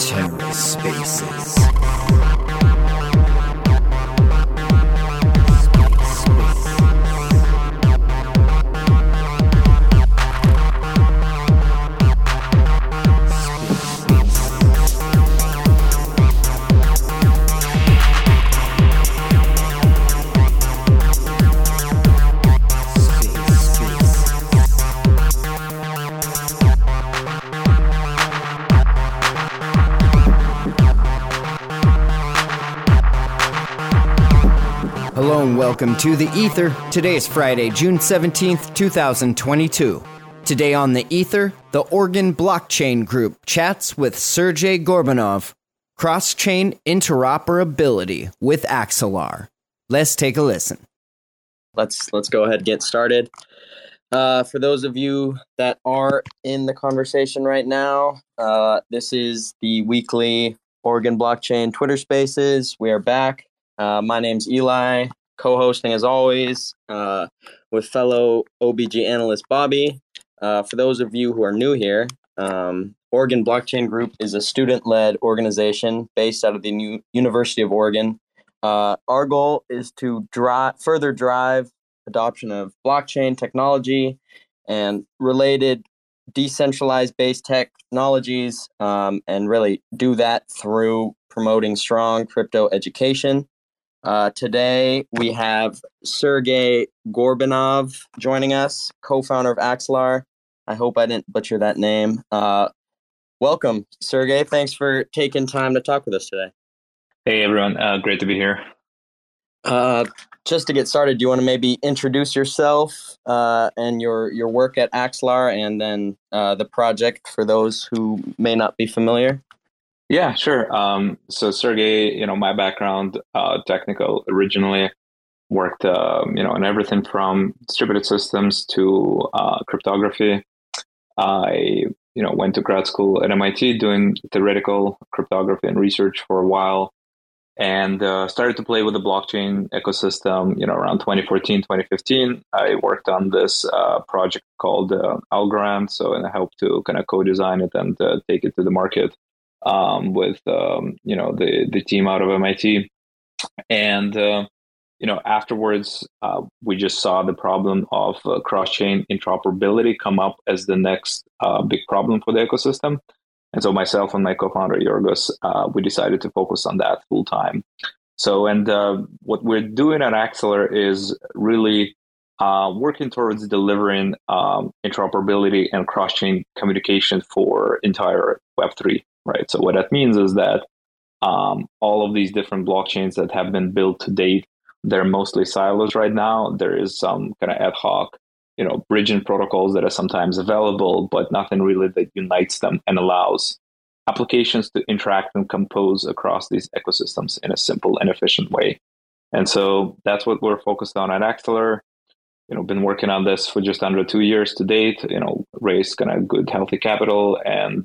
Terra Spaces. Welcome to the Ether. Today is Friday, June 17th, 2022. Today on the Ether, the Oregon Blockchain Group chats with Sergey Gorbunov, cross-chain interoperability with Axelar. Let's take a listen. Let's go ahead and get started. For those of you that are in the conversation right now, this is the weekly Oregon Blockchain Twitter Spaces. We are back. My name's Eli. Co-hosting as always with fellow OBG analyst Bobby. For those of you who are new here, Oregon Blockchain Group is a student-led organization based out of the University of Oregon. Our goal is to further drive adoption of blockchain technology and related decentralized-based technologies, and really do that through promoting strong crypto education. Today, we have Sergey Gorbunov joining us, co-founder of Axelar. I hope I didn't butcher that name. Welcome, Sergey. Thanks for taking time to talk with us today. Hey, everyone. Great to be here. Just to get started, do you want to maybe introduce yourself and your work at Axelar, and then the project for those who may not be familiar? Yeah, sure. So Sergey, my background, technical originally, worked, in everything from distributed systems to cryptography. I, went to grad school at MIT doing theoretical cryptography and research for a while, and started to play with the blockchain ecosystem, around 2014, 2015. I worked on this project called Algorand, and I helped to kind of co-design it and take it to the market. With the team out of MIT, and afterwards we just saw the problem of cross-chain interoperability come up as the next big problem for the ecosystem, and so myself and my co-founder Yorgos, we decided to focus on that full time. What we're doing at Axelar is really working towards delivering interoperability and cross-chain communication for entire Web3. Right. So what that means is that all of these different blockchains that have been built to date, they're mostly silos right now. There is some kind of ad hoc, bridging protocols that are sometimes available, but nothing really that unites them and allows applications to interact and compose across these ecosystems in a simple and efficient way. And so that's what we're focused on at Axelar. Been working on this for just under 2 years to date, raised kind of good, healthy capital, and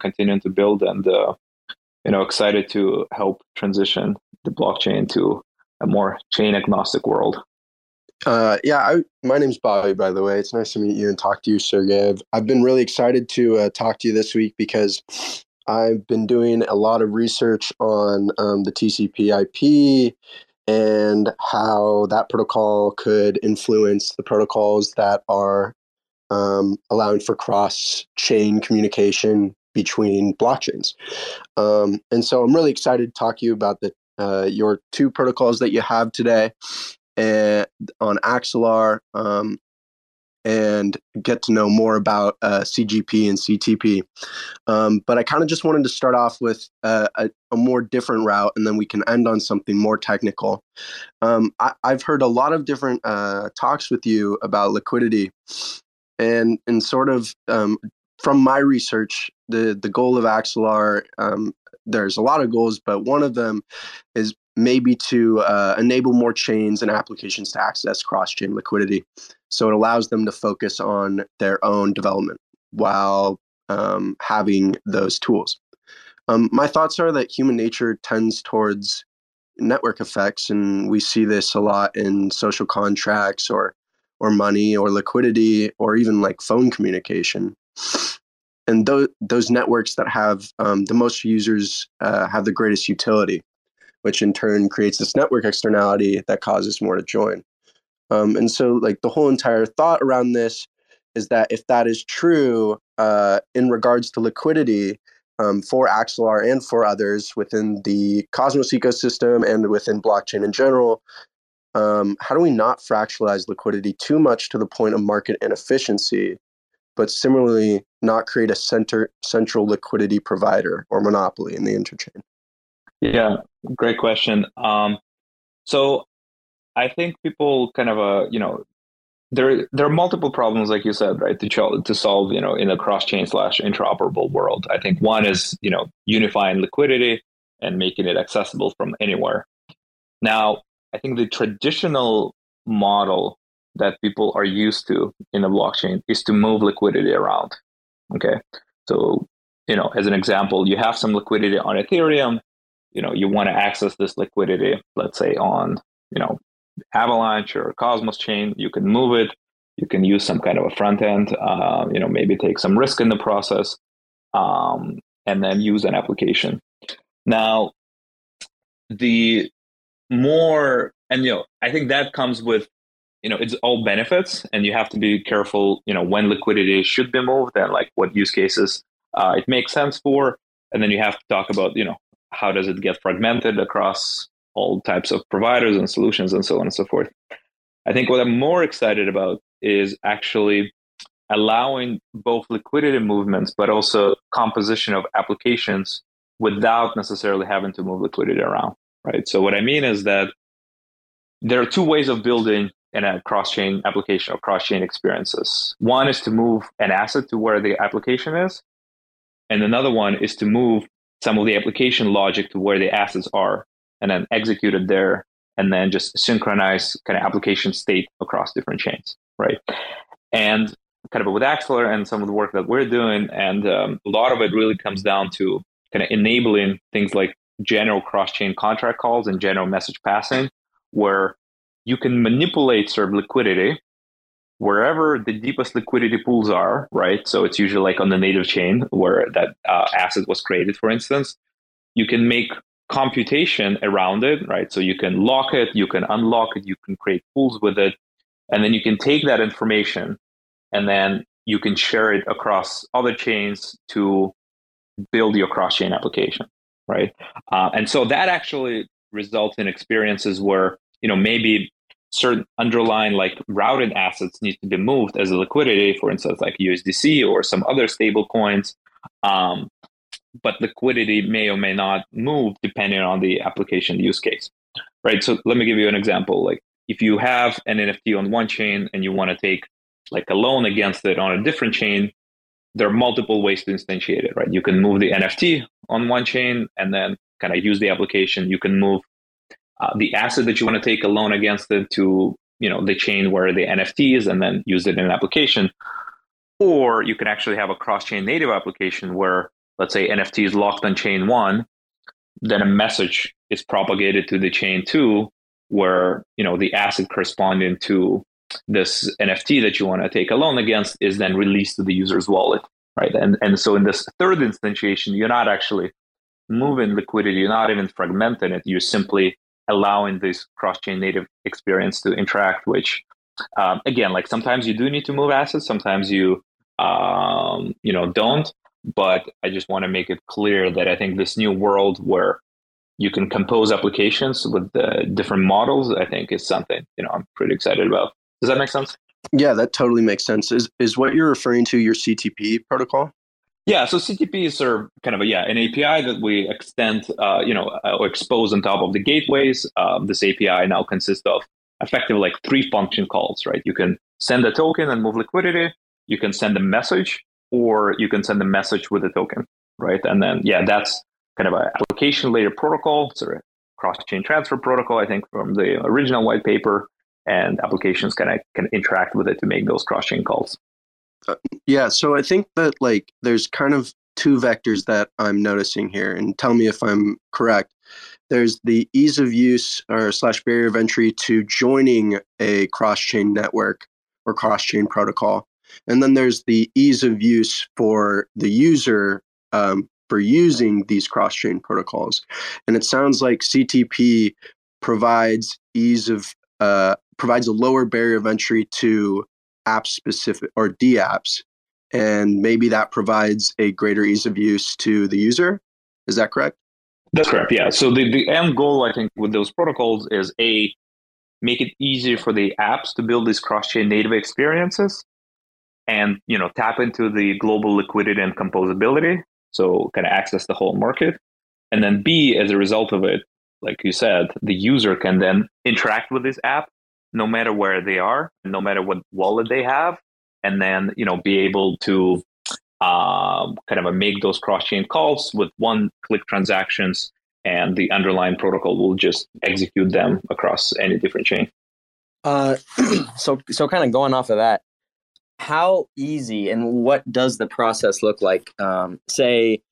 continuing to build, and, excited to help transition the blockchain to a more chain agnostic world. My name's Bobby, by the way. It's nice to meet you and talk to you, Sergey. I've been really excited to talk to you this week because I've been doing a lot of research on the TCP/IP and how that protocol could influence the protocols that are allowing for cross-chain communication between blockchains. And so I'm really excited to talk to you about your two protocols that you have today on Axelar, and get to know more about CGP and CTP. But I kind of just wanted to start off with a more different route, and then we can end on something more technical. I've heard a lot of different talks with you about liquidity, and sort of from my research, the goal of Axelar, there's a lot of goals, but one of them is maybe to enable more chains and applications to access cross-chain liquidity. So it allows them to focus on their own development while having those tools. My thoughts are that human nature tends towards network effects, and we see this a lot in social contracts or or money or liquidity or even like phone communication. And those networks that have the most users have the greatest utility, which in turn creates this network externality that causes more to join. And so like the whole entire thought around this is that if that is true in regards to liquidity for Axelar and for others within the Cosmos ecosystem and within blockchain in general, how do we not fractionalize liquidity too much to the point of market inefficiency, but similarly not create a central liquidity provider or monopoly in the interchain? Yeah, great question. So I think people kind of, there are multiple problems, like you said, right, to solve, in a cross-chain / interoperable world. I think one is, unifying liquidity and making it accessible from anywhere. Now, I think the traditional model that people are used to in the blockchain is to move liquidity around. Okay. So, as an example, you have some liquidity on Ethereum, you want to access this liquidity, let's say on, Avalanche or Cosmos chain, you can move it, you can use some kind of a front end, maybe take some risk in the process, and then use an application. Now, I think that comes with, it's all benefits, and you have to be careful, when liquidity should be moved and like what use cases it makes sense for. And then you have to talk about, how does it get fragmented across all types of providers and solutions and so on and so forth. I think what I'm more excited about is actually allowing both liquidity movements, but also composition of applications without necessarily having to move liquidity around, right? So what I mean is that there are two ways of building a cross-chain application or cross-chain experiences. One is to move an asset to where the application is, and another one is to move some of the application logic to where the assets are, and then execute it there, and then just synchronize kind of application state across different chains, right? And kind of with Axelar and some of the work that we're doing, and a lot of it really comes down to kind of enabling things like general cross-chain contract calls and general message passing, where you can manipulate sort of liquidity wherever the deepest liquidity pools are, right? So it's usually like on the native chain where that asset was created, for instance. You can make computation around it, right? So you can lock it, you can unlock it, you can create pools with it, and then you can take that information and then you can share it across other chains to build your cross-chain application, right? And so that actually results in experiences where, maybe certain underlying like routed assets need to be moved as a liquidity, for instance, like USDC or some other stable coins. But liquidity may or may not move depending on the application use case, right? So let me give you an example. Like if you have an NFT on one chain and you want to take like a loan against it on a different chain, there are multiple ways to instantiate it, right? You can move the NFT on one chain and then kind of use the application. You can move the asset that you want to take a loan against it to, the chain where the NFT is and then use it in an application. Or you can actually have a cross-chain native application where, let's say NFT is locked on chain 1, then a message is propagated to the chain 2 where, the asset corresponding to this NFT that you want to take a loan against is then released to the user's wallet, right? And so in this third instantiation, you're not actually moving liquidity, you're not even fragmenting it, you're simply allowing this cross-chain native experience to interact, which, again, like sometimes you do need to move assets, sometimes you, don't. But I just want to make it clear that I think this new world where you can compose applications with the different models, I think is something, I'm pretty excited about. Does that make sense? Yeah, that totally makes sense. Is what you're referring to your CTP protocol? Yeah, so CTPs are kind of an API that we extend, or expose on top of the gateways. This API now consists of effectively like 3 function calls, right? You can send a token and move liquidity. You can send a message, or you can send a message with a token, right? And then, that's kind of an application layer protocol, sort of cross-chain transfer protocol, I think, from the original white paper, and applications can interact with it to make those cross-chain calls. So I think that like there's kind of 2 vectors that I'm noticing here, and tell me if I'm correct. There's the ease of use or / barrier of entry to joining a cross-chain network or cross-chain protocol. And then there's the ease of use for the user for using these cross-chain protocols. And it sounds like CTP provides provides a lower barrier of entry to app-specific or dApps, and maybe that provides a greater ease of use to the user. Is that correct? That's correct. Yeah. So the end goal, I think, with those protocols is make it easier for the apps to build these cross-chain native experiences, and tap into the global liquidity and composability. So kind of access the whole market, and then B, as a result of it, like you said, the user can then interact with this app no matter where they are, no matter what wallet they have, and then be able to make those cross-chain calls with one-click transactions, and the underlying protocol will just execute them across any different chain. So kind of going off of that, how easy and what does the process look like? Say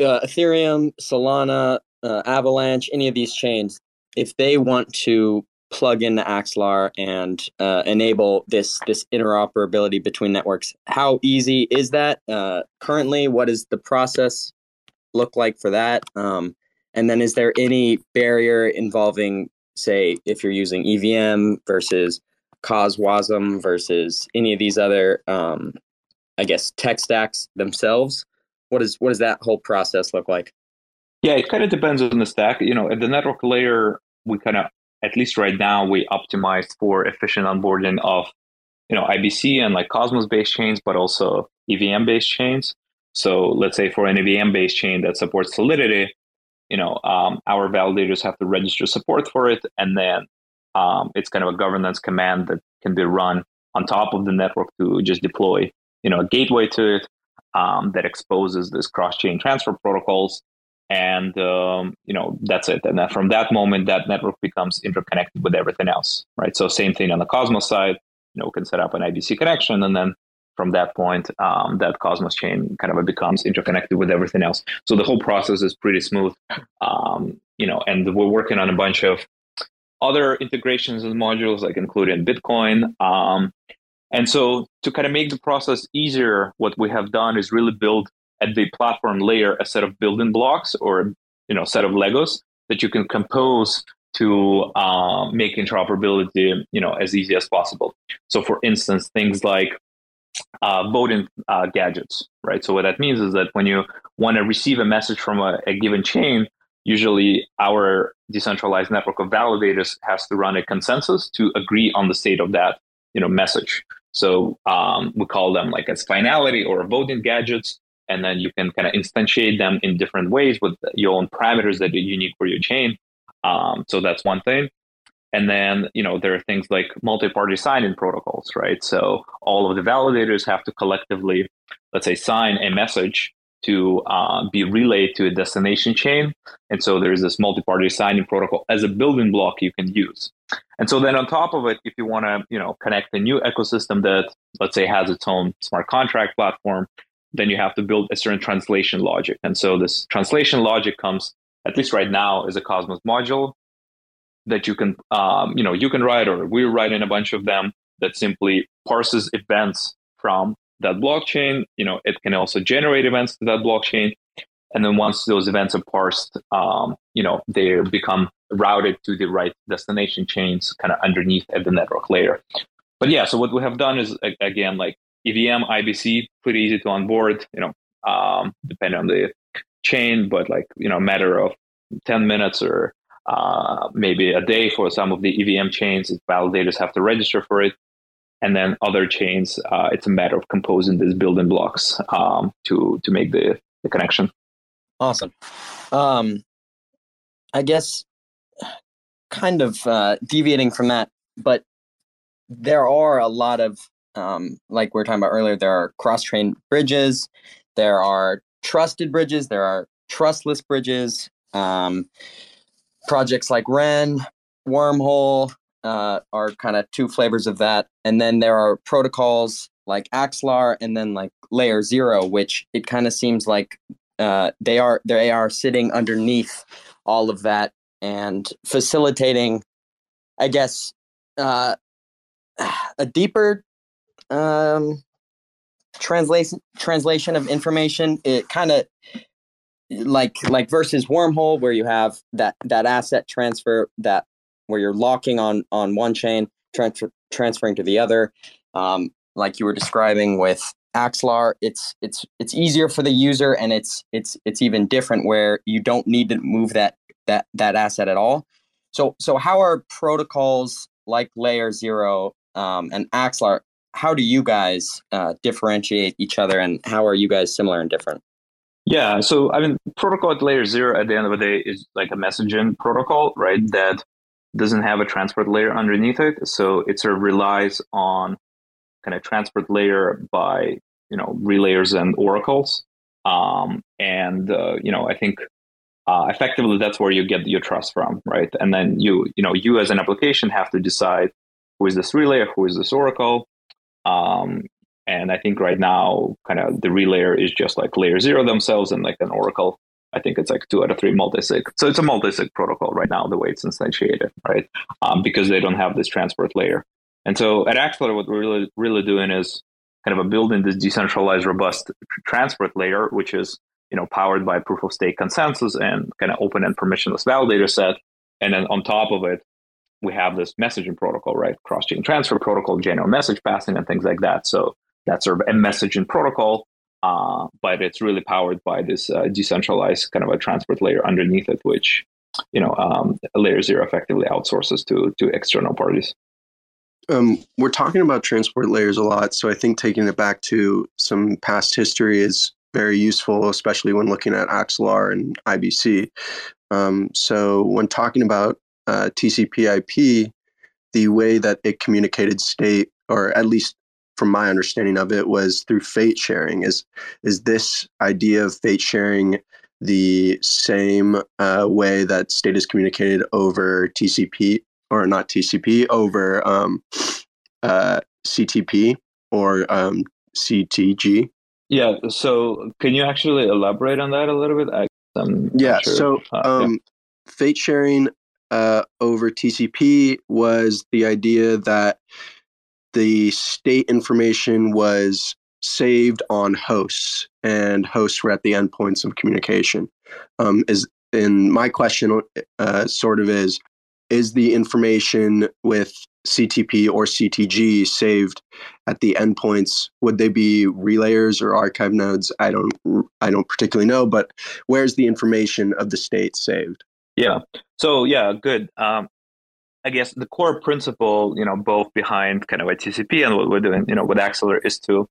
Ethereum, Solana, Avalanche, any of these chains, if they want to plug into Axelar and enable this interoperability between networks, how easy is that? Currently, what does the process look like for that? And then is there any barrier involving, say, if you're using EVM versus CosmWasm versus any of these other, tech stacks themselves? What does that whole process look like? Yeah, it kind of depends on the stack. At the network layer, we kind of, at least right now, we optimize for efficient onboarding of, IBC and like Cosmos-based chains, but also EVM-based chains. So let's say for an EVM-based chain that supports Solidity, our validators have to register support for it, and then it's kind of a governance command that can be run on top of the network to just deploy, a gateway to it that exposes this cross-chain transfer protocols. And, that's it. And then from that moment, that network becomes interconnected with everything else, right? So same thing on the Cosmos side, we can set up an IBC connection. And then from that point, that Cosmos chain kind of becomes interconnected with everything else. So the whole process is pretty smooth, and we're working on a bunch of other integrations and modules, like including Bitcoin. And so to kind of make the process easier, what we have done is really build at the platform layer a set of building blocks or set of Legos that you can compose to make interoperability as easy as possible. So for instance, things like voting gadgets, right? So what that means is that when you want to receive a message from a given chain, usually our decentralized network of validators has to run a consensus to agree on the state of that message. So we call them like as finality or voting gadgets. And then you can kind of instantiate them in different ways with your own parameters that are unique for your chain. So that's one thing. And then, there are things like multi-party sign-in protocols, right? So all of the validators have to collectively, let's say, sign a message to be relayed to a destination chain. And so there is this multi-party sign-in protocol as a building block you can use. And so then on top of it, if you want to, connect a new ecosystem that, let's say, has its own smart contract platform, then you have to build a certain translation logic. And so this translation logic comes, at least right now, as a Cosmos module that you can, you can write, or we're writing a bunch of them that simply parses events from that blockchain. It can also generate events to that blockchain. And then once those events are parsed, they become routed to the right destination chains kind of underneath at the network layer. But yeah, so what we have done is, again, like, EVM, IBC, pretty easy to onboard, depending on the chain, but like, a matter of 10 minutes or maybe a day for some of the EVM chains, validators have to register for it. And then other chains, it's a matter of composing these building blocks to make the connection. Awesome. I guess kind of deviating from that, but there are a lot of, like we were talking about earlier, there are cross-chain bridges, there are trusted bridges, there are trustless bridges. Projects like Ren, Wormhole are kind of two flavors of that. And then there are protocols like Axelar and then like Layer Zero, which it kind of seems like they are sitting underneath all of that and facilitating, I guess, a deeper translation of information. It kind of like versus Wormhole, where you have that asset transfer, that where you're locking on one chain, transferring to the other. Like you were describing with Axelar, it's easier for the user, and it's even different where you don't need to move that asset at all. So how are protocols like Layer Zero and Axelar, how do you guys differentiate each other, and how are you guys similar and different? Yeah, so I mean, protocol at Layer Zero at the end of the day is like a messaging protocol, right? That doesn't have a transport layer underneath it, so it sort of relies on kind of transport layer by, you know, relayers and oracles, I think effectively that's where you get your trust from, right? And then you as an application have to decide who is this relayer, who is this oracle, and I think right now kind of the relayer is just like Layer Zero themselves and like an oracle. I think it's like 2 out of 3 multisig. So it's a multisig protocol right now, the way it's instantiated, right? Because they don't have this transport layer. And so at Axelar, what we're really doing is kind of building this decentralized, robust transport layer, which is, you know, powered by proof of stake consensus and kind of open and permissionless validator set. And then on top of it, we have this messaging protocol, right? Cross-chain transfer protocol, general message passing and things like that. So that's sort of a messaging protocol. But it's really powered by this decentralized kind of a transport layer underneath it, which, you know, Layer Zero effectively outsources to external parties. We're talking about transport layers a lot, so I think taking it back to some past history is very useful, especially when looking at Axelar and IBC. So when talking about TCP/IP, the way that it communicated state, or at least from my understanding of it, was through fate sharing. Is this idea of fate sharing the same way that state is communicated over TCP, or not TCP, over CTP or CTG? Yeah. So can you actually elaborate on that a little bit? Fate sharing over TCP was the idea that the state information was saved on hosts, and hosts were at the endpoints of communication. My question sort of is the information with CTP or CTG saved at the endpoints? Would they be relayers or archive nodes? I don't particularly know, but where's the information of the state saved? Yeah. So yeah, good. I guess the core principle, you know, both behind kind of a TCP and what we're doing, you know, with Axelar, is to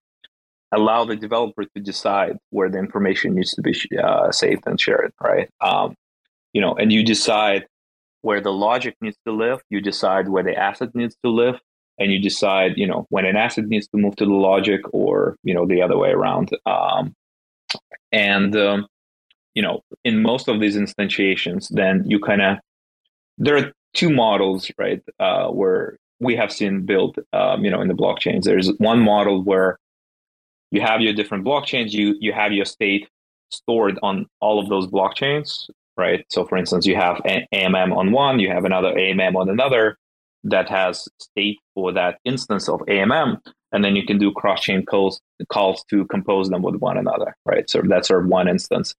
allow the developer to decide where the information needs to be saved and shared, right? You know, and you decide where the logic needs to live, you decide where the asset needs to live, and you decide, you know, when an asset needs to move to the logic, or, you know, the other way around. You know, in most of these instantiations, then you kind of, there are two models, right, where we have seen built, you know, in the blockchains. There's one model where you have your different blockchains, you have your state stored on all of those blockchains, right? So for instance, you have an AMM on one, you have another AMM on another that has state for that instance of AMM, and then you can do cross-chain calls to compose them with one another, right? So that's sort of one instance.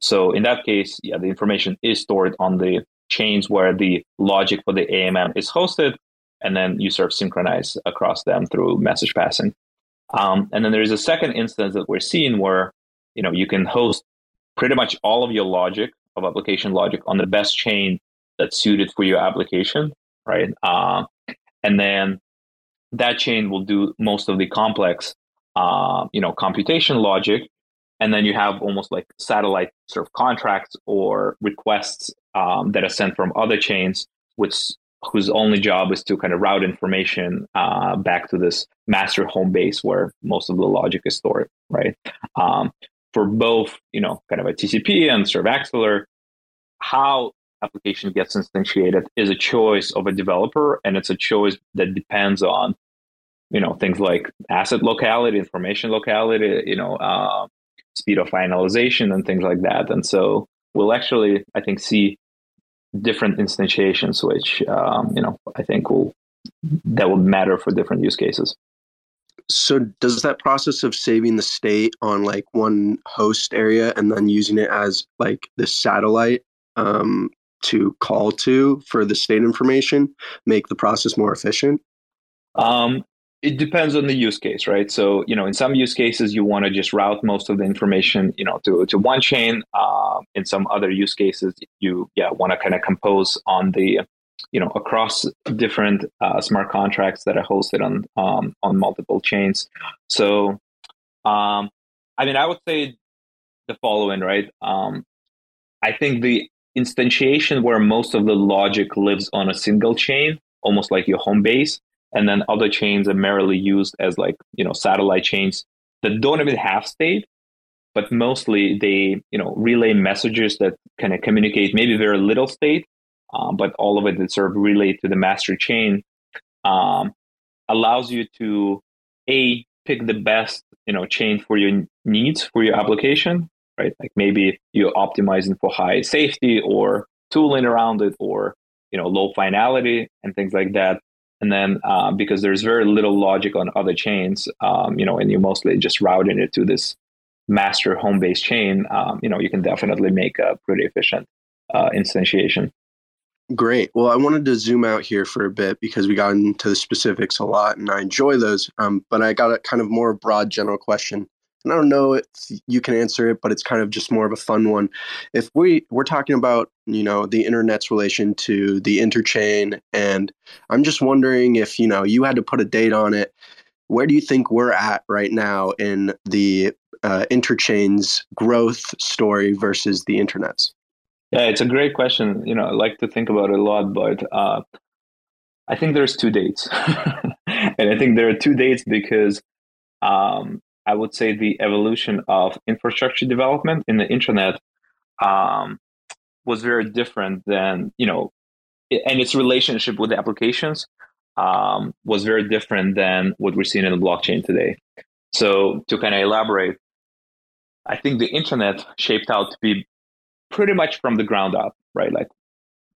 So in that case, yeah, the information is stored on the chains where the logic for the AMM is hosted, and then you sort of synchronize across them through message passing. And then there is a second instance that we're seeing where, you know, you can host pretty much all of your logic, of application logic, on the best chain that's suited for your application, right? And then that chain will do most of the complex, you know, computation logic. And then you have almost like satellite sort of contracts or requests that are sent from other chains, whose only job is to kind of route information back to this master home base where most of the logic is stored, right? For both, you know, kind of a TCP and sort of Axelar, how application gets instantiated is a choice of a developer, and it's a choice that depends on, you know, things like asset locality, information locality, you know, speed of finalization and things like that. And so we'll actually, I think, see different instantiations, which, you know, I think that will matter for different use cases. So does that process of saving the state on like one host area and then using it as like the satellite to call to for the state information make the process more efficient? It depends on the use case, right? So, you know, in some use cases, you want to just route most of the information, you know, to one chain. In some other use cases, you want to kind of compose on the, you know, across different smart contracts that are hosted on multiple chains. So, I mean, I would say the following, right? I think the instantiation where most of the logic lives on a single chain, almost like your home base, and then other chains are merely used as like, you know, satellite chains that don't even have state, but mostly they, you know, relay messages that kind of communicate maybe very little state, but all of it that sort of relay to the master chain, allows you to pick the best, you know, chain for your needs, for your application, right? Like maybe you're optimizing for high safety or tooling around it or, you know, low finality and things like that. And then because there's very little logic on other chains, you know, and you're mostly just routing it to this master home base chain, you know, you can definitely make a pretty efficient instantiation. Great. Well, I wanted to zoom out here for a bit because we got into the specifics a lot and I enjoy those, but I got a kind of more broad general question. And I don't know if you can answer it, but it's kind of just more of a fun one. If we're talking about, you know, the internet's relation to the interchain, and I'm just wondering if, you know, you had to put a date on it, where do you think we're at right now in the interchain's growth story versus the internet's? Yeah, it's a great question. You know, I like to think about it a lot, but I think there's two dates. And I think there are two dates because I would say the evolution of infrastructure development in the internet was very different than, you know, and its relationship with the applications was very different than what we're seeing in the blockchain today. So to kind of elaborate, I think the internet shaped out to be pretty much from the ground up, right? Like,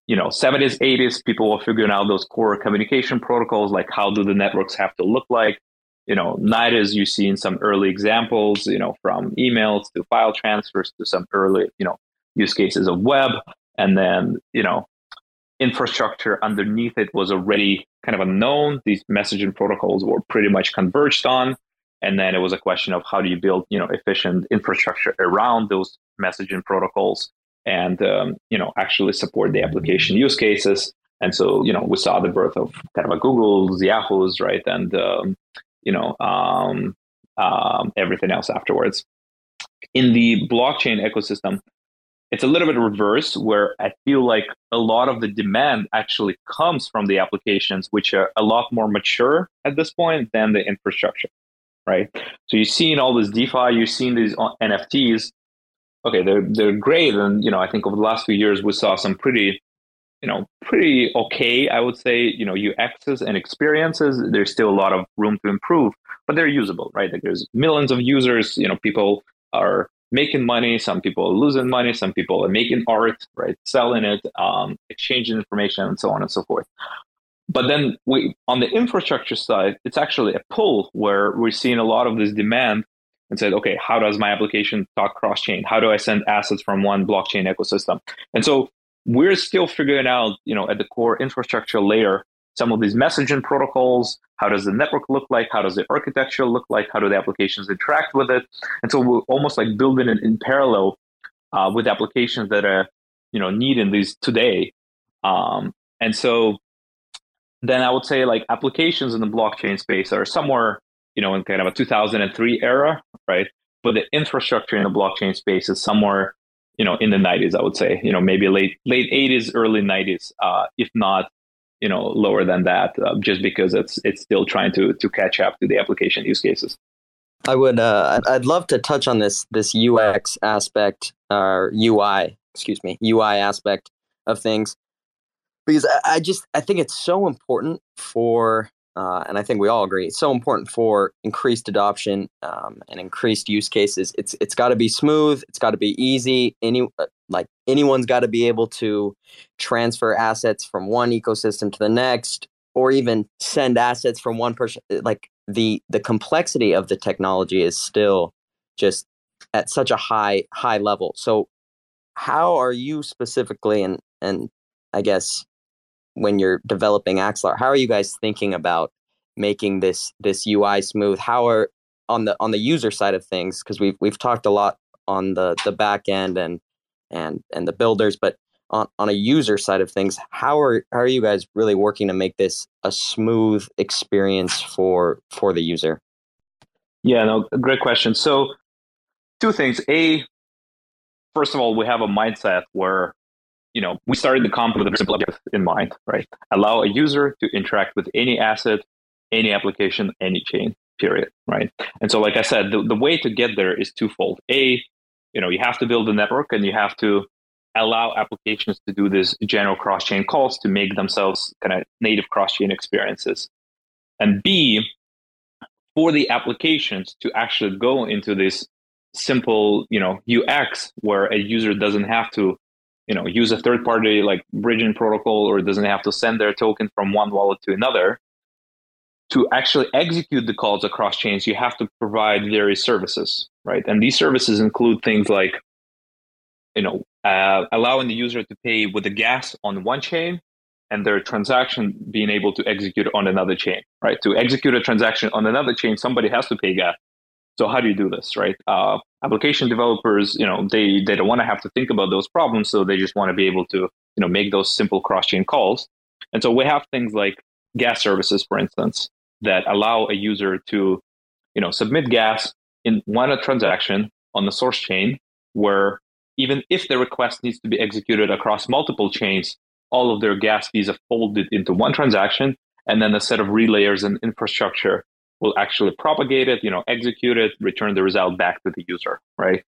you know, 70s, 80s, people were figuring out those core communication protocols, like how do the networks have to look like? You know, 90s, you see in some early examples, you know, from emails to file transfers to some early, you know, use cases of web. And then, you know, infrastructure underneath it was already kind of unknown. These messaging protocols were pretty much converged on. And then it was a question of how do you build, you know, efficient infrastructure around those messaging protocols and, you know, actually support the application use cases. And so, you know, we saw the birth of kind of a Google's, Yahoo's, right? And, you know, everything else afterwards. In the blockchain ecosystem, it's a little bit reverse, where I feel like a lot of the demand actually comes from the applications, which are a lot more mature at this point than the infrastructure, right? So you're seeing all this DeFi, you're seeing these NFTs. Okay, they're great. And, you know, I think over the last few years, we saw some pretty okay, I would say, you know, UXs and experiences. There's still a lot of room to improve, but they're usable, right? Like there's millions of users, you know, people are making money, some people are losing money, some people are making art, right? Selling it, exchanging information, and so on and so forth. But then on the infrastructure side, it's actually a pull where we're seeing a lot of this demand and said, okay, how does my application talk cross-chain? How do I send assets from one blockchain ecosystem? And so we're still figuring out, you know, at the core infrastructure layer, some of these messaging protocols. How does the network look like? How does the architecture look like? How do the applications interact with it? And so we're almost like building it in parallel with applications that are, you know, needing these today. And so then I would say like applications in the blockchain space are somewhere, you know, in kind of a 2003 era, right? But the infrastructure in the blockchain space is somewhere, you know, in the 90s, I would say, you know, maybe late 80s, early 90s, if not, you know, lower than that, just because it's still trying to catch up to the application use cases. I would, I'd love to touch on this UX aspect, or UI aspect of things, because I think it's so important for, and I think we all agree, it's so important for increased adoption and increased use cases. It's got to be smooth. It's got to be easy. Anyone's got to be able to transfer assets from one ecosystem to the next, or even send assets from one person. Like the complexity of the technology is still just at such a high level. So how are you specifically, and I guess when you're developing Axelar, how are you guys thinking about making this UI smooth? How are on the user side of things, because we've talked a lot on the back end and the builders, but on a user side of things, how are you guys really working to make this a smooth experience for the user? Yeah, no, great question. So two things. First of all, we have a mindset where, we started the company with a simple objective in mind, right? Allow a user to interact with any asset, any application, any chain, period, right? And so, like I said, the way to get there is twofold. You have to build a network and you have to allow applications to do these general cross-chain calls to make themselves kind of native cross-chain experiences. And B, for the applications to actually go into this simple, UX where a user doesn't have to, use a third-party like bridging protocol or doesn't have to send their token from one wallet to another. To actually execute the calls across chains, you have to provide various services, right? And these services include things like, allowing the user to pay with the gas on one chain and their transaction being able to execute on another chain, right? To execute a transaction on another chain, somebody has to pay gas. So how do you do this, right? Application developers, they don't want to have to think about those problems. So they just want to be able to, make those simple cross-chain calls. And so we have things like gas services, for instance, that allow a user to, submit gas in one transaction on the source chain, where even if the request needs to be executed across multiple chains, all of their gas fees are folded into one transaction, and then a set of relayers and infrastructure will actually propagate it, execute it, return the result back to the user, right?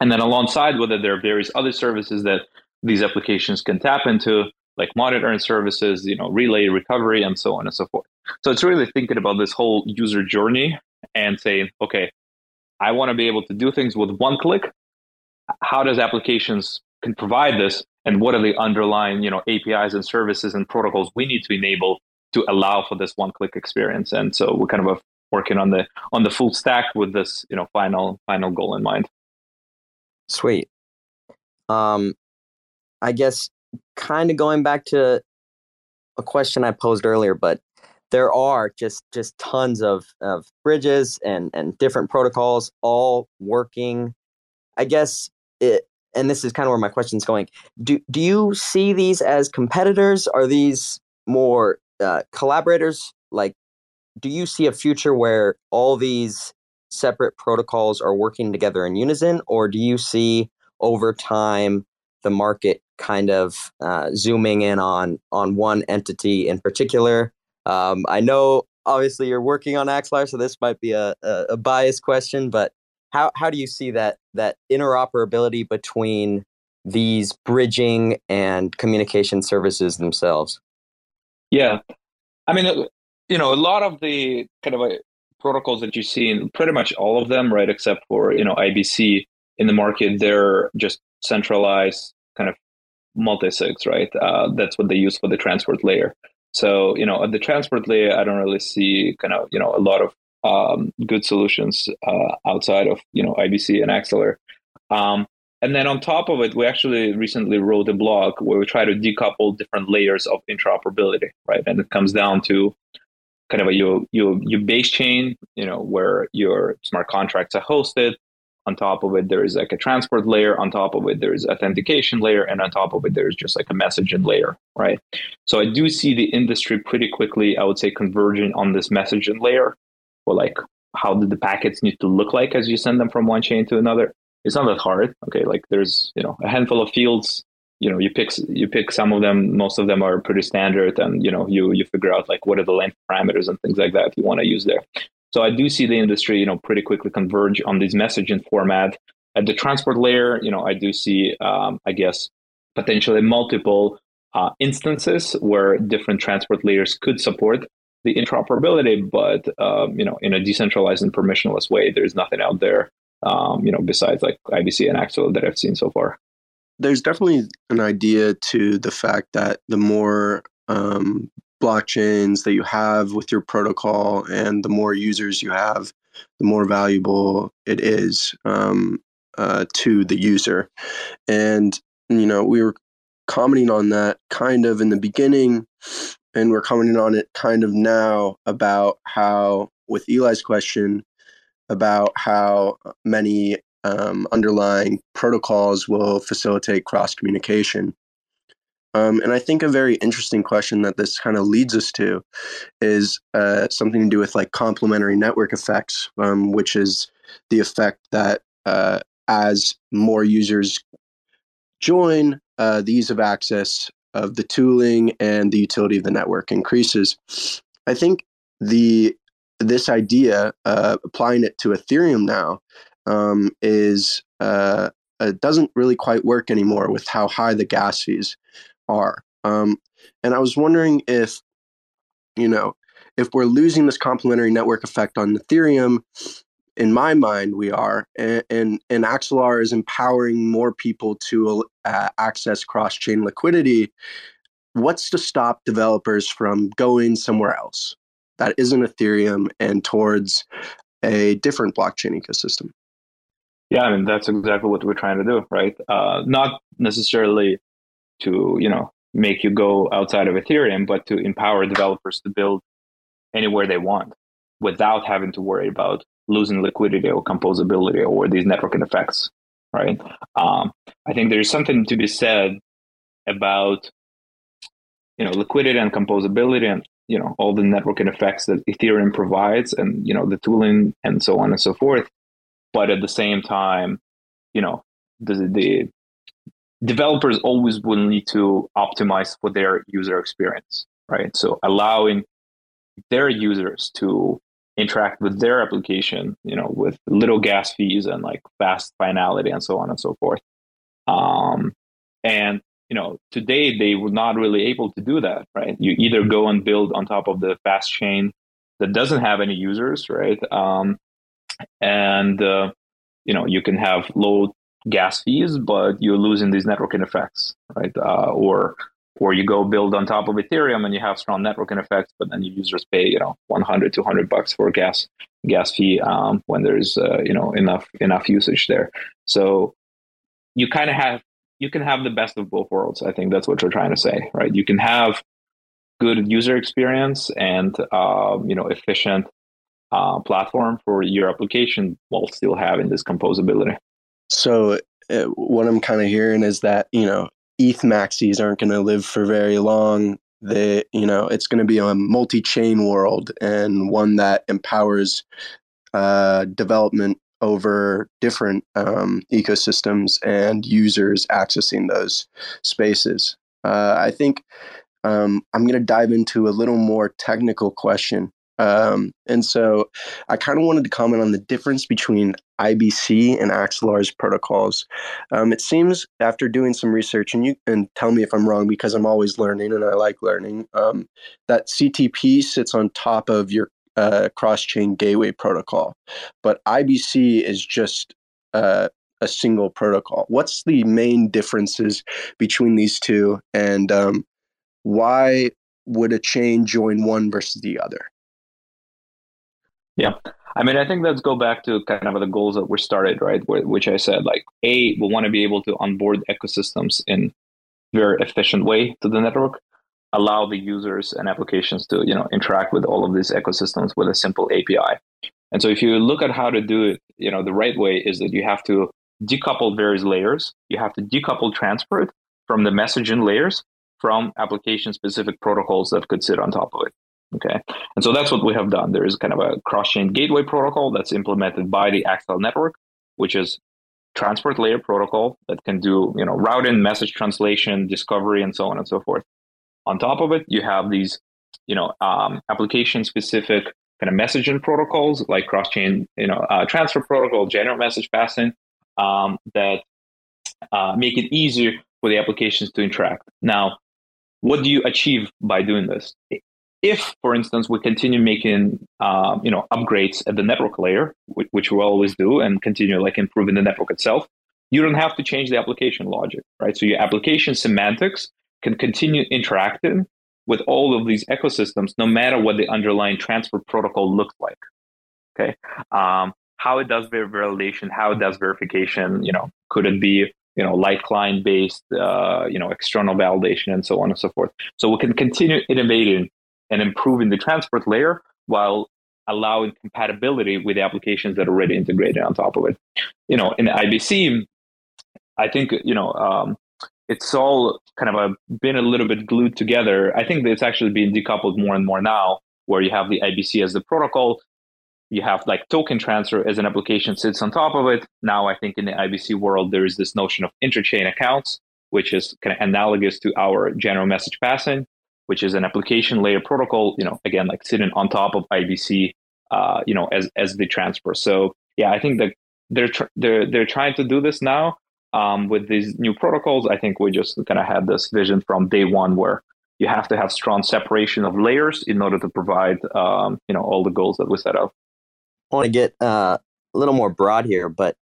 And then alongside with it, there are various other services that these applications can tap into, like monitoring services, relay recovery, and so on and so forth. So it's really thinking about this whole user journey and saying, okay, I want to be able to do things with one click. How does applications can provide this? And what are the underlying, APIs and services and protocols we need to enable to allow for this one-click experience? And so we're kind of working on the full stack with this, final goal in mind. Sweet. I guess kind of going back to a question I posed earlier, but there are just tons of bridges and different protocols all working. I guess it, and this is kind of where my question's going. Do you see these as competitors? Are these more collaborators? Like, do you see a future where all these separate protocols are working together in unison, or do you see over time the market kind of zooming in on one entity in particular? I know obviously you're working on Axelar, so this might be a biased question, but how do you see that interoperability between these bridging and communication services themselves? Yeah, I mean, a lot of the kind of protocols that you see, in pretty much all of them, right, except for, IBC in the market, they're just centralized kind of multi-sigs, right? That's what they use for the transport layer. So, at the transport layer, I don't really see kind of, a lot of good solutions outside of, IBC and Axelar. And then on top of it, we actually recently wrote a blog where we try to decouple different layers of interoperability, right? And it comes down to kind of your base chain, where your smart contracts are hosted. On top of it, there is like a transport layer. On top of it, there is authentication layer. And on top of it, there's just like a messaging layer, right? So I do see the industry pretty quickly, I would say, converging on this messaging layer. Or like, how do the packets need to look like as you send them from one chain to another? It's not that hard. Okay, like there's, a handful of fields, you pick some of them, most of them are pretty standard, and, you figure out like what are the length parameters and things like that you want to use there. So I do see the industry, pretty quickly converge on these messaging format. At the transport layer, I do see, I guess, potentially multiple instances where different transport layers could support the interoperability, but, in a decentralized and permissionless way, there's nothing out there, besides like IBC and Axelar that I've seen so far. There's definitely an idea to the fact that the more blockchains that you have with your protocol, and the more users you have, the more valuable it is to the user. And, you know, we were commenting on that kind of in the beginning, and we're commenting on it kind of now about how, with Eli's question, about how many underlying protocols will facilitate cross-communication. And I think a very interesting question that this kind of leads us to is something to do with like complementary network effects, which is the effect that as more users join, the ease of access of the tooling and the utility of the network increases. I think this idea, applying it to Ethereum now, is it doesn't really quite work anymore with how high the gas fees are. And I was wondering if, you know, if we're losing this complementary network effect on Ethereum, in my mind, we are, and Axelar is empowering more people to access cross-chain liquidity. What's to stop developers from going somewhere else that isn't Ethereum and towards a different blockchain ecosystem? Yeah, I mean, that's exactly what we're trying to do, right? Not necessarily to, you know, make you go outside of Ethereum, but to empower developers to build anywhere they want without having to worry about losing liquidity or composability or these networking effects, right? I think there's something to be said about, you know, liquidity and composability and, you know, all the networking effects that Ethereum provides and, you know, the tooling and so on and so forth. But at the same time, you know, the developers always will need to optimize for their user experience, right? So allowing their users to interact with their application, you know, with little gas fees and like fast finality and so on and so forth. And, you know, today they were not really able to do that, right? You either go and build on top of the fast chain that doesn't have any users, right? You know, you can have low gas fees, but you're losing these networking effects, right? Or you go build on top of Ethereum and you have strong networking effects, but then your users pay, you know, $100, $200 for a gas fee when there's you know, enough usage there. So you kind of you can have the best of both worlds. I think that's what we're trying to say, right? You can have good user experience and you know, efficient platform for your application while still having this composability. So what I'm kind of hearing is that, you know, ETH maxis aren't going to live for very long. They, you know, it's going to be a multi-chain world, and one that empowers development over different ecosystems and users accessing those spaces. I think I'm going to dive into a little more technical question. And so I kind of wanted to comment on the difference between IBC and Axelar's protocols. It seems, after doing some research, and tell me if I'm wrong, because I'm always learning and I like learning, that CTP sits on top of your cross-chain gateway protocol, but IBC is just a single protocol. What's the main differences between these two, and why would a chain join one versus the other? Yeah, I mean, I think let's go back to kind of the goals that we started, right? Which I said, like, A, we want to be able to onboard ecosystems in very efficient way to the network, allow the users and applications to, you know, interact with all of these ecosystems with a simple API. And so if you look at how to do it, you know, the right way is that you have to decouple various layers. You have to decouple transport from the messaging layers from application-specific protocols that could sit on top of it. Okay, and so that's what we have done. There is kind of a cross-chain gateway protocol that's implemented by the Axelar network, which is transport layer protocol that can do, you know, routing, message translation, discovery, and so on and so forth. On top of it, you have these, you know, application-specific kind of messaging protocols like cross-chain, you know, transfer protocol, general message passing, that make it easier for the applications to interact. Now, what do you achieve by doing this? If, for instance, we continue making, you know, upgrades at the network layer, which we always do, and continue like improving the network itself, you don't have to change the application logic, right? So your application semantics can continue interacting with all of these ecosystems, no matter what the underlying transfer protocol looks like. Okay, how it does their validation, how it does verification. You know, could it be light client based, external validation, and so on and so forth. So we can continue innovating and improving the transport layer while allowing compatibility with the applications that are already integrated on top of it. You know, in IBC, I think it's all kind of been a little bit glued together. I think that it's actually being decoupled more and more now, where you have the IBC as the protocol, you have like token transfer as an application sits on top of it. Now, I think in the IBC world, there is this notion of interchain accounts, which is kind of analogous to our general message passing, which is an application layer protocol, again, like sitting on top of IBC, as the transfer. So yeah, I think that they're trying to do this now. With these new protocols, I think we just kind of had this vision from day one where you have to have strong separation of layers in order to provide, all the goals that we set out. I want to get a little more broad here, but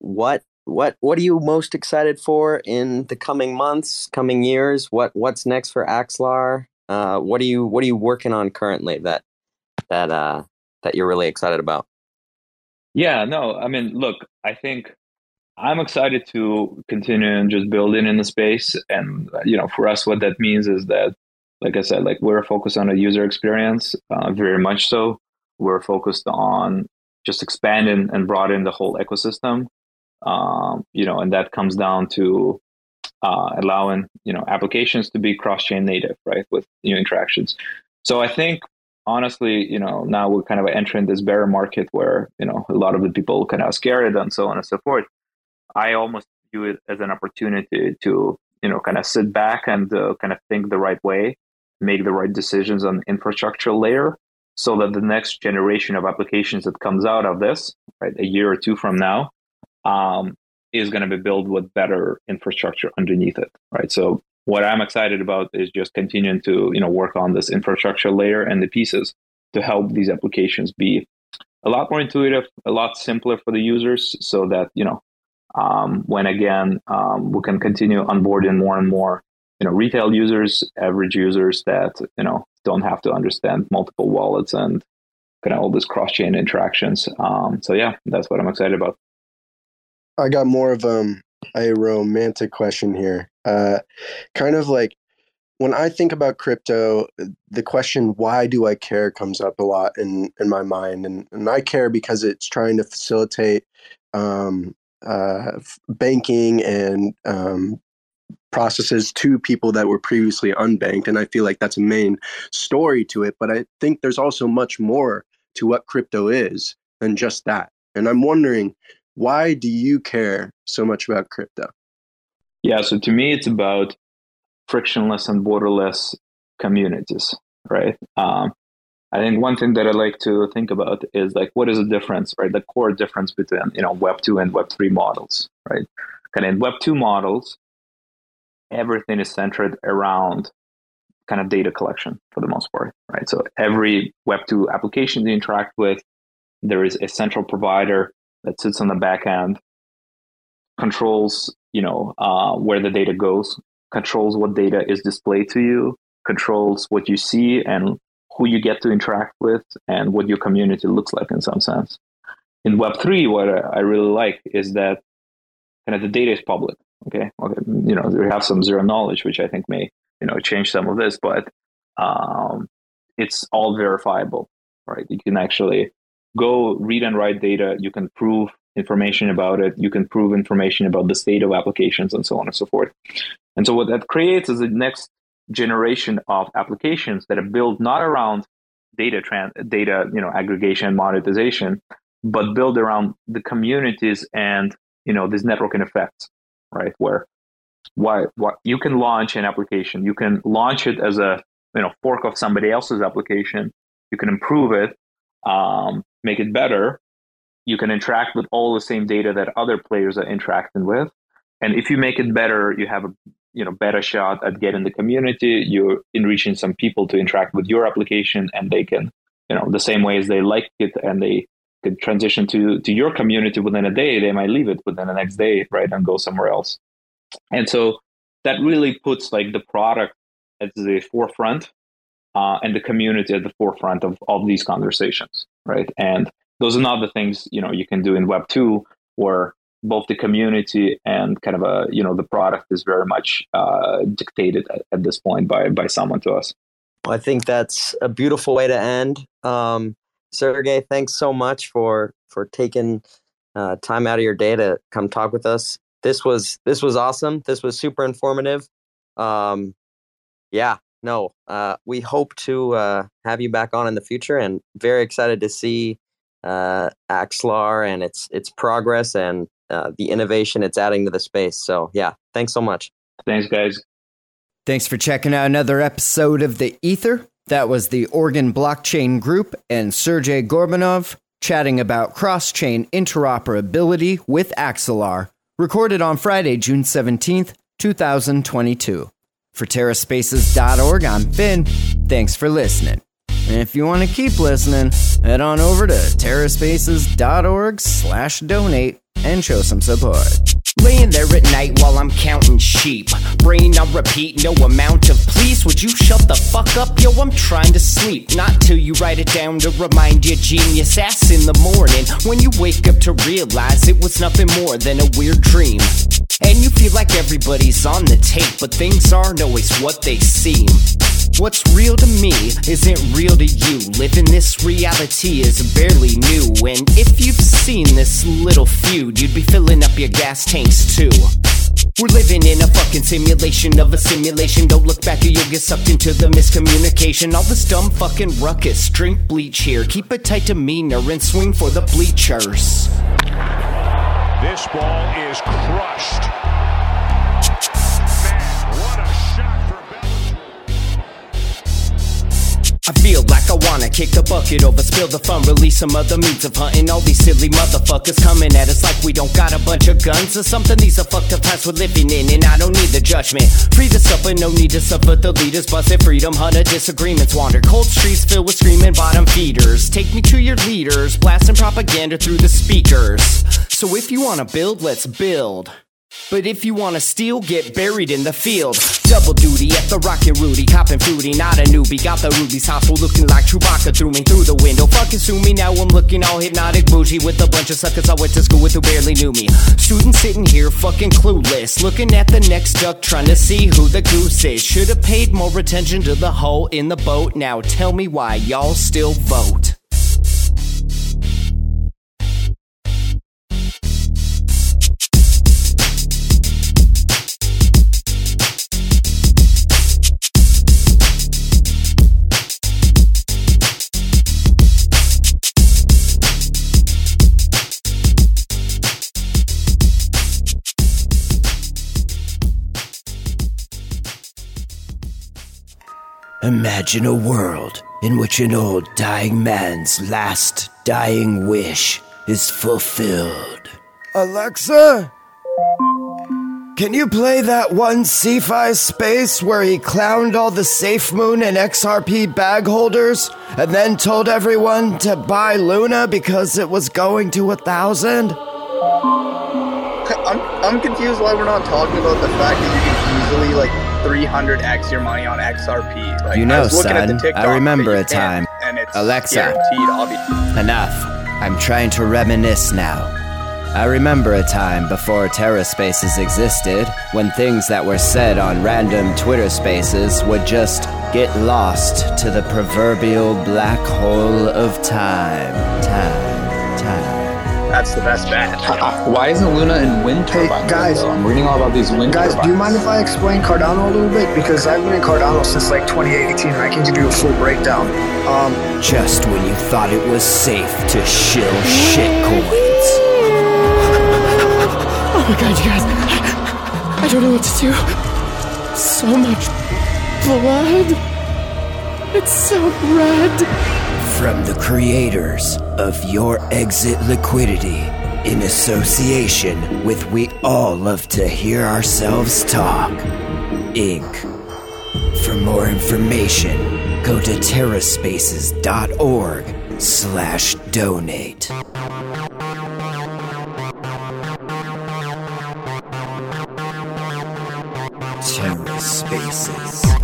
what are you most excited for in the coming months, coming years? What's next for Axelar? What are you working on currently that you're really excited about? Yeah, no, I mean, look, I think I'm excited to continue and just building in the space. And, for us, what that means is that, like I said, like we're focused on a user experience, very much so. We're focused on just expanding and broadening the whole ecosystem, and that comes down to allowing, applications to be cross-chain native, right, with new interactions. So I think, honestly, now we're kind of entering this bear market where, a lot of the people kind of scared and so on and so forth. I almost view it as an opportunity to, kind of sit back and kind of think the right way, make the right decisions on the infrastructure layer so that the next generation of applications that comes out of this, right, a year or two from now, is going to be built with better infrastructure underneath it, right? So what I'm excited about is just continuing to, work on this infrastructure layer and the pieces to help these applications be a lot more intuitive, a lot simpler for the users so that, when again, we can continue onboarding more and more, retail users, average users that, don't have to understand multiple wallets and kind of all this cross-chain interactions. So yeah, that's what I'm excited about. I got more of a romantic question here. Kind of like when I think about crypto, the question, why do I care, comes up a lot in my mind. And I care because it's trying to facilitate banking and processes to people that were previously unbanked. And I feel like that's a main story to it. But I think there's also much more to what crypto is than just that. And I'm wondering, why do you care so much about crypto? Yeah, so to me, it's about frictionless and borderless communities, right? I think one thing that I like to think about is like, what is the difference, right? The core difference between, Web 2 and Web 3 models, right? Kind of in Web 2 models, everything is centered around kind of data collection for the most part, right? So every Web 2 application you interact with, there is a central provider that sits on the back end, controls, where the data goes, controls what data is displayed to you, controls what you see and who you get to interact with and what your community looks like in some sense. In Web 3, what I really like is that kind of the data is public. Okay. We have some zero knowledge, which I think may, change some of this, but it's all verifiable, right? You can actually go read and write data. You can prove information about it. You can prove information about the state of applications and so on and so forth. And so what that creates is the next generation of applications that are built not around data aggregation and monetization, but built around the communities and these networking effects, right? Where why you can launch an application, you can launch it as a fork of somebody else's application, you can improve it, make it better, you can interact with all the same data that other players are interacting with, and if you make it better, you have a better shot at getting the community, you're enriching some people to interact with your application, and they can, the same way as they like it and they could transition to your community within a day, they might leave it within the next day, right, and go somewhere else. And so that really puts like the product at the forefront and the community at the forefront of these conversations, right? And those are not the things, you know, you can do in Web 2, where both the community and kind of a, you know, the product is very much dictated at this point by someone to us. I think that's a beautiful way to end. Sergey, thanks so much for taking time out of your day to come talk with us. This was awesome. This was super informative. We hope to have you back on in the future, and very excited to see Axelar and its progress and the innovation it's adding to the space. So yeah, thanks so much. Thanks, guys. Thanks for checking out another episode of The Ether. That was the Oregon Blockchain Group and Sergey Gorbunov chatting about cross-chain interoperability with Axelar, recorded on Friday, June 17th, 2022. For TerraSpaces.org, I'm Finn. Thanks for listening. And if you want to keep listening, head on over to TerraSpaces.org/donate and show some support. Laying there at night while I'm counting sheep, brain on repeat, no amount of please. Would you shut the fuck up? Yo, I'm trying to sleep. Not till you write it down to remind your genius ass in the morning, when you wake up to realize it was nothing more than a weird dream. And you feel like everybody's on the tape, but things aren't always what they seem. What's real to me isn't real to you. Living this reality is barely new. And if you've seen this little feud, you'd be filling up your gas tanks too. We're living in a fucking simulation of a simulation. Don't look back or you'll get sucked into the miscommunication. All this dumb fucking ruckus, drink bleach here. Keep a tight demeanor and swing for the bleachers. This ball is crushed. I feel like I wanna kick the bucket over, spill the fun, release some other means of hunting. All these silly motherfuckers coming at us like we don't got a bunch of guns or something. These are fucked up times we're living in, and I don't need the judgment. Free to suffer, no need to suffer. The leaders busted freedom, hunter disagreements wander. Cold streets filled with screaming bottom feeders. Take me to your leaders, blasting propaganda through the speakers. So if you wanna build, let's build. But if you wanna steal, get buried in the field. Double duty at the Rocket Rudy, copping fruity, not a newbie. Got the Ruby's hostile, looking like Chewbacca threw me through the window. Fucking sue me, now I'm looking all hypnotic bougie, with a bunch of suckers I went to school with who barely knew me. Students sitting here fucking clueless, looking at the next duck, trying to see who the goose is. Should've paid more attention to the hole in the boat. Now tell me why y'all still vote. Imagine a world in which an old dying man's last dying wish is fulfilled. Alexa, can you play that one CFI space where he clowned all the SafeMoon and XRP bag holders and then told everyone to buy Luna because it was going to 1,000? I'm confused why we're not talking about the fact that you can easily, 300x your money on XRP. I remember a time. And it's Alexa, enough. I'm trying to reminisce now. I remember a time before Terra Spaces existed, when things that were said on random Twitter spaces would just get lost to the proverbial black hole of time. That's the best bet. Why isn't Luna in wind turbines? Hey, guys, I'm reading all about these wind turbines. Guys, do you mind if I explain Cardano a little bit? Because I've been in Cardano since 2018, and I can give you a full breakdown. Just when you thought it was safe to shill shitcoins. Oh my god, you guys. I don't know what to do. So much blood. It's so red. From the creators of Your Exit Liquidity, in association with We All Love to Hear Ourselves Talk, Inc. For more information, go to terraspaces.org/donate. Terra Spaces.